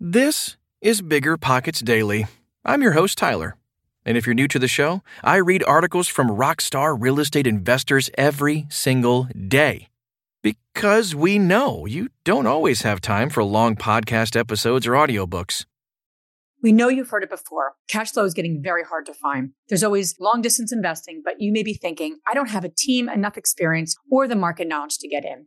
This is Bigger Pockets Daily. I'm your host, Tyler. And if you're new to the show, I read articles from rock star real estate investors every single day. Because we know you don't always have time for long podcast episodes or audiobooks. We know you've heard it before. Cash flow is getting very hard to find. There's always long distance investing, but you may be thinking, I don't have a team, enough experience, or the market knowledge to get in.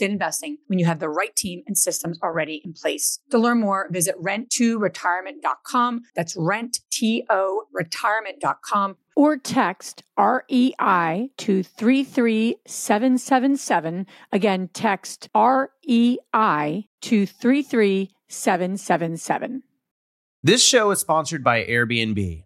investing when you have the right team and systems already in place. To learn more, visit renttoretirement.com. That's renttoretirement.com. Or text REI to 33777. Again, text REI to 33777. This show is sponsored by Airbnb.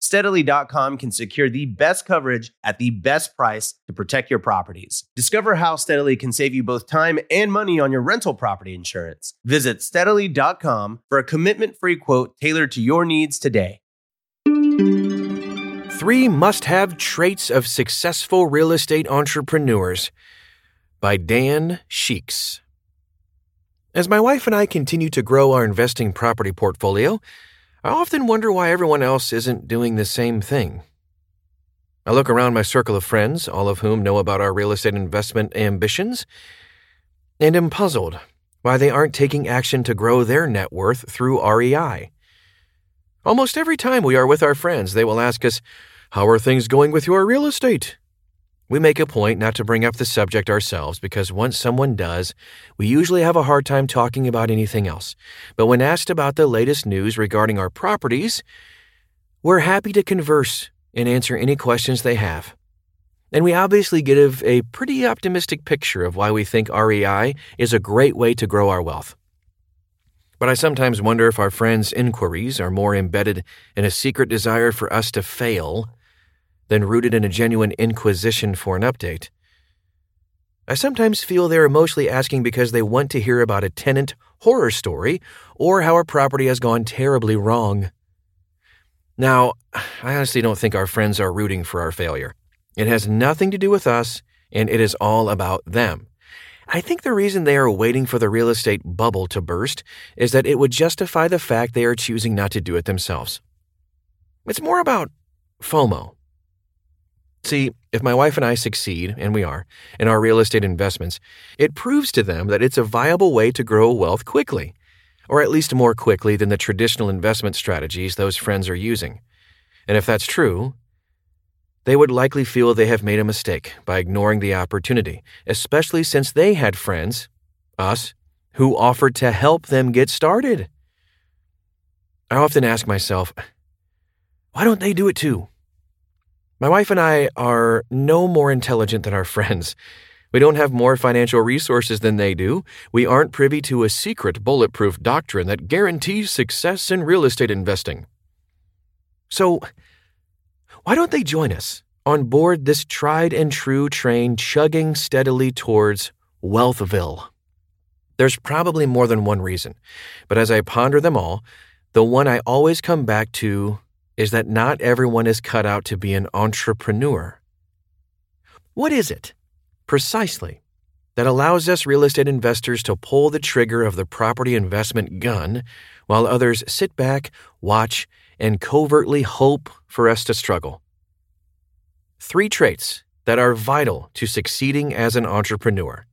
Steadily.com can secure the best coverage at the best price to protect your properties. Discover how Steadily can save you both time and money on your rental property insurance. Visit Steadily.com for a commitment-free quote tailored to your needs today. 3 Must-Have Traits of Successful Real Estate Entrepreneurs by Dan Sheeks. As my wife and I continue to grow our investing property portfolio, I often wonder why everyone else isn't doing the same thing. I look around my circle of friends, all of whom know about our real estate investment ambitions, and am puzzled why they aren't taking action to grow their net worth through REI. Almost every time we are with our friends, they will ask us, "How are things going with your real estate?" We make a point not to bring up the subject ourselves because once someone does, we usually have a hard time talking about anything else. But when asked about the latest news regarding our properties, we're happy to converse and answer any questions they have. And we obviously give a pretty optimistic picture of why we think REI is a great way to grow our wealth. But I sometimes wonder if our friends' inquiries are more embedded in a secret desire for us to fail than rooted in a genuine inquisition for an update. I sometimes feel they are mostly asking because they want to hear about a tenant horror story or how a property has gone terribly wrong. Now, I honestly don't think our friends are rooting for our failure. It has nothing to do with us, and it is all about them. I think the reason they are waiting for the real estate bubble to burst is that it would justify the fact they are choosing not to do it themselves. It's more about FOMO. See, if my wife and I succeed, and we are, in our real estate investments, it proves to them that it's a viable way to grow wealth quickly, or at least more quickly than the traditional investment strategies those friends are using. And if that's true, they would likely feel they have made a mistake by ignoring the opportunity, especially since they had friends, us, who offered to help them get started. I often ask myself, why don't they do it too? My wife and I are no more intelligent than our friends. We don't have more financial resources than they do. We aren't privy to a secret bulletproof doctrine that guarantees success in real estate investing. So, why don't they join us on board this tried and true train chugging steadily towards Wealthville? There's probably more than one reason, but as I ponder them all, the one I always come back to is that not everyone is cut out to be an entrepreneur. What is it, precisely, that allows us real estate investors to pull the trigger of the property investment gun while others sit back, watch, and covertly hope for us to struggle? 3 traits that are vital to succeeding as an entrepreneur.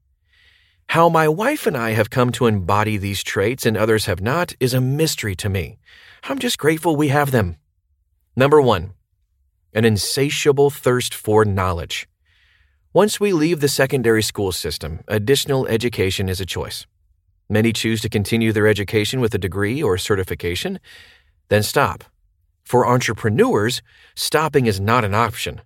How my wife and I have come to embody these traits and others have not is a mystery to me. I'm just grateful we have them. Number 1, an insatiable thirst for knowledge. Once we leave the secondary school system, additional education is a choice. Many choose to continue their education with a degree or certification, then stop. For entrepreneurs, stopping is not an option.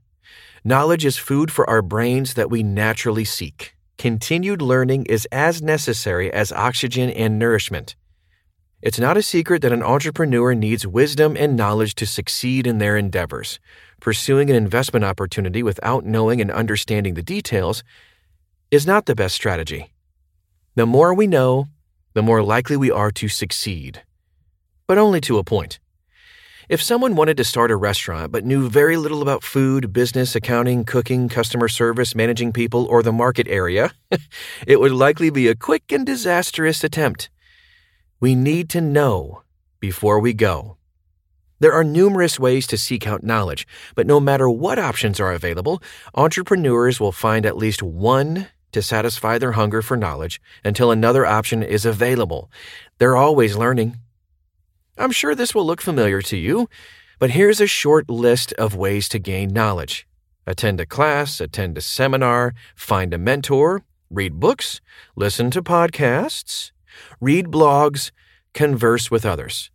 Knowledge is food for our brains that we naturally seek. Continued learning is as necessary as oxygen and nourishment. It's not a secret that an entrepreneur needs wisdom and knowledge to succeed in their endeavors. Pursuing an investment opportunity without knowing and understanding the details is not the best strategy. The more we know, the more likely we are to succeed. But only to a point. If someone wanted to start a restaurant but knew very little about food, business, accounting, cooking, customer service, managing people, or the market area, it would likely be a quick and disastrous attempt. We need to know before we go. There are numerous ways to seek out knowledge, but no matter what options are available, entrepreneurs will find at least one to satisfy their hunger for knowledge until another option is available. They're always learning. I'm sure this will look familiar to you, but here's a short list of ways to gain knowledge. Attend a class, attend a seminar, find a mentor, read books, listen to podcasts, read blogs, converse with others.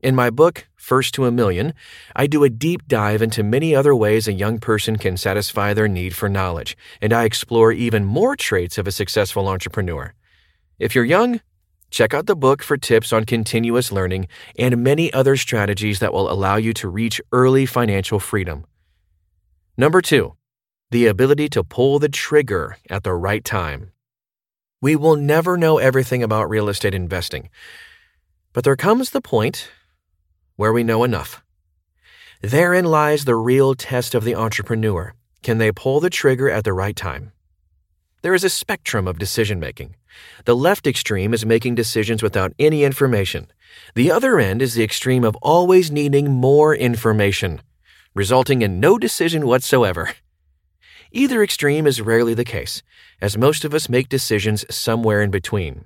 In my book, First to a Million, I do a deep dive into many other ways a young person can satisfy their need for knowledge, and I explore even more traits of a successful entrepreneur. If you're young, check out the book for tips on continuous learning and many other strategies that will allow you to reach early financial freedom. Number 2, the ability to pull the trigger at the right time. We will never know everything about real estate investing, but there comes the point where we know enough. Therein lies the real test of the entrepreneur. Can they pull the trigger at the right time? There is a spectrum of decision-making. The left extreme is making decisions without any information. The other end is the extreme of always needing more information, resulting in no decision whatsoever. Either extreme is rarely the case, as most of us make decisions somewhere in between.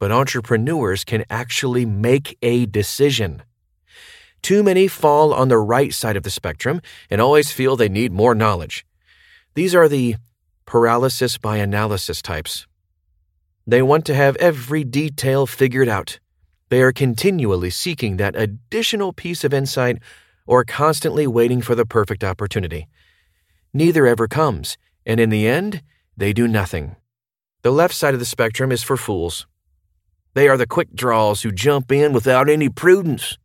But entrepreneurs can actually make a decision. Too many fall on the right side of the spectrum and always feel they need more knowledge. These are the paralysis by analysis types. They want to have every detail figured out. They are continually seeking that additional piece of insight or constantly waiting for the perfect opportunity. Neither ever comes, and in the end, they do nothing. The left side of the spectrum is for fools. They are the quick draws who jump in without any prudence.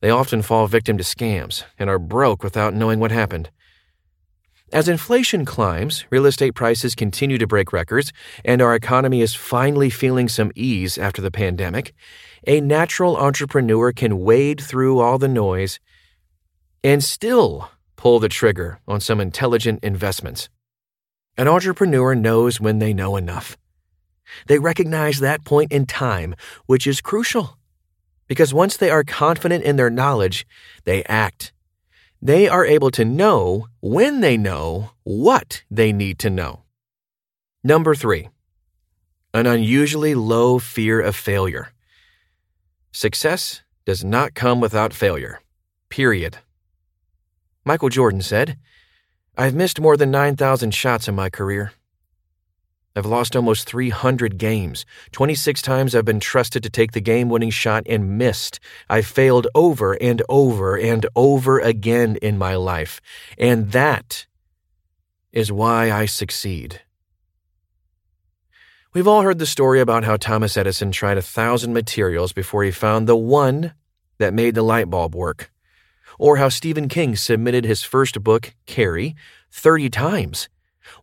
They often fall victim to scams and are broke without knowing what happened. As inflation climbs, real estate prices continue to break records, and our economy is finally feeling some ease after the pandemic, a natural entrepreneur can wade through all the noise and still pull the trigger on some intelligent investments. An entrepreneur knows when they know enough. They recognize that point in time, which is crucial, because once they are confident in their knowledge, they act. they are able to know when they know what they need to know. Number 3, an unusually low fear of failure. Success does not come without failure, period. Michael Jordan said, "I've missed more than 9,000 shots in my career. I've lost almost 300 games. 26 times I've been trusted to take the game-winning shot and missed. I've failed over and over and over again in my life. And that is why I succeed." We've all heard the story about how Thomas Edison tried 1,000 materials before he found the one that made the light bulb work. Or how Stephen King submitted his first book, Carrie, 30 times,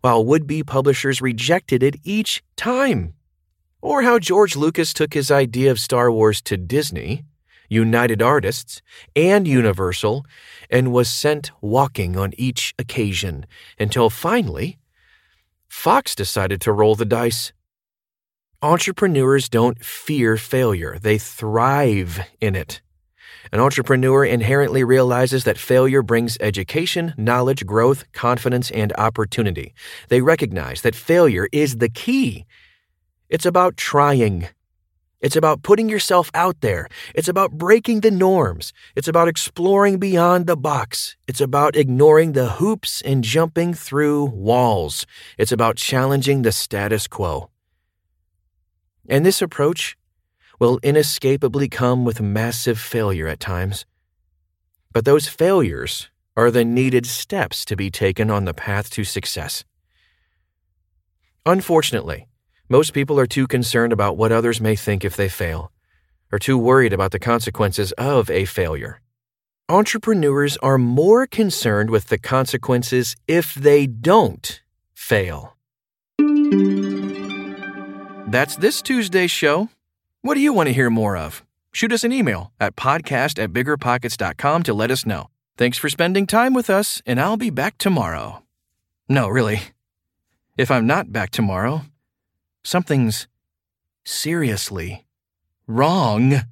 while would-be publishers rejected it each time. Or how George Lucas took his idea of Star Wars to Disney, United Artists, and Universal, and was sent walking on each occasion, until finally, Fox decided to roll the dice. Entrepreneurs don't fear failure, they thrive in it. An entrepreneur inherently realizes that failure brings education, knowledge, growth, confidence, and opportunity. They recognize that failure is the key. It's about trying. It's about putting yourself out there. It's about breaking the norms. It's about exploring beyond the box. It's about ignoring the hoops and jumping through walls. It's about challenging the status quo. And this approach will inescapably come with massive failure at times. But those failures are the needed steps to be taken on the path to success. Unfortunately, most people are too concerned about what others may think if they fail, or too worried about the consequences of a failure. Entrepreneurs are more concerned with the consequences if they don't fail. That's this Tuesday's show. What do you want to hear more of? Shoot us an email at podcast@biggerpockets.com to let us know. Thanks for spending time with us, and I'll be back tomorrow. No, really. If I'm not back tomorrow, something's seriously wrong.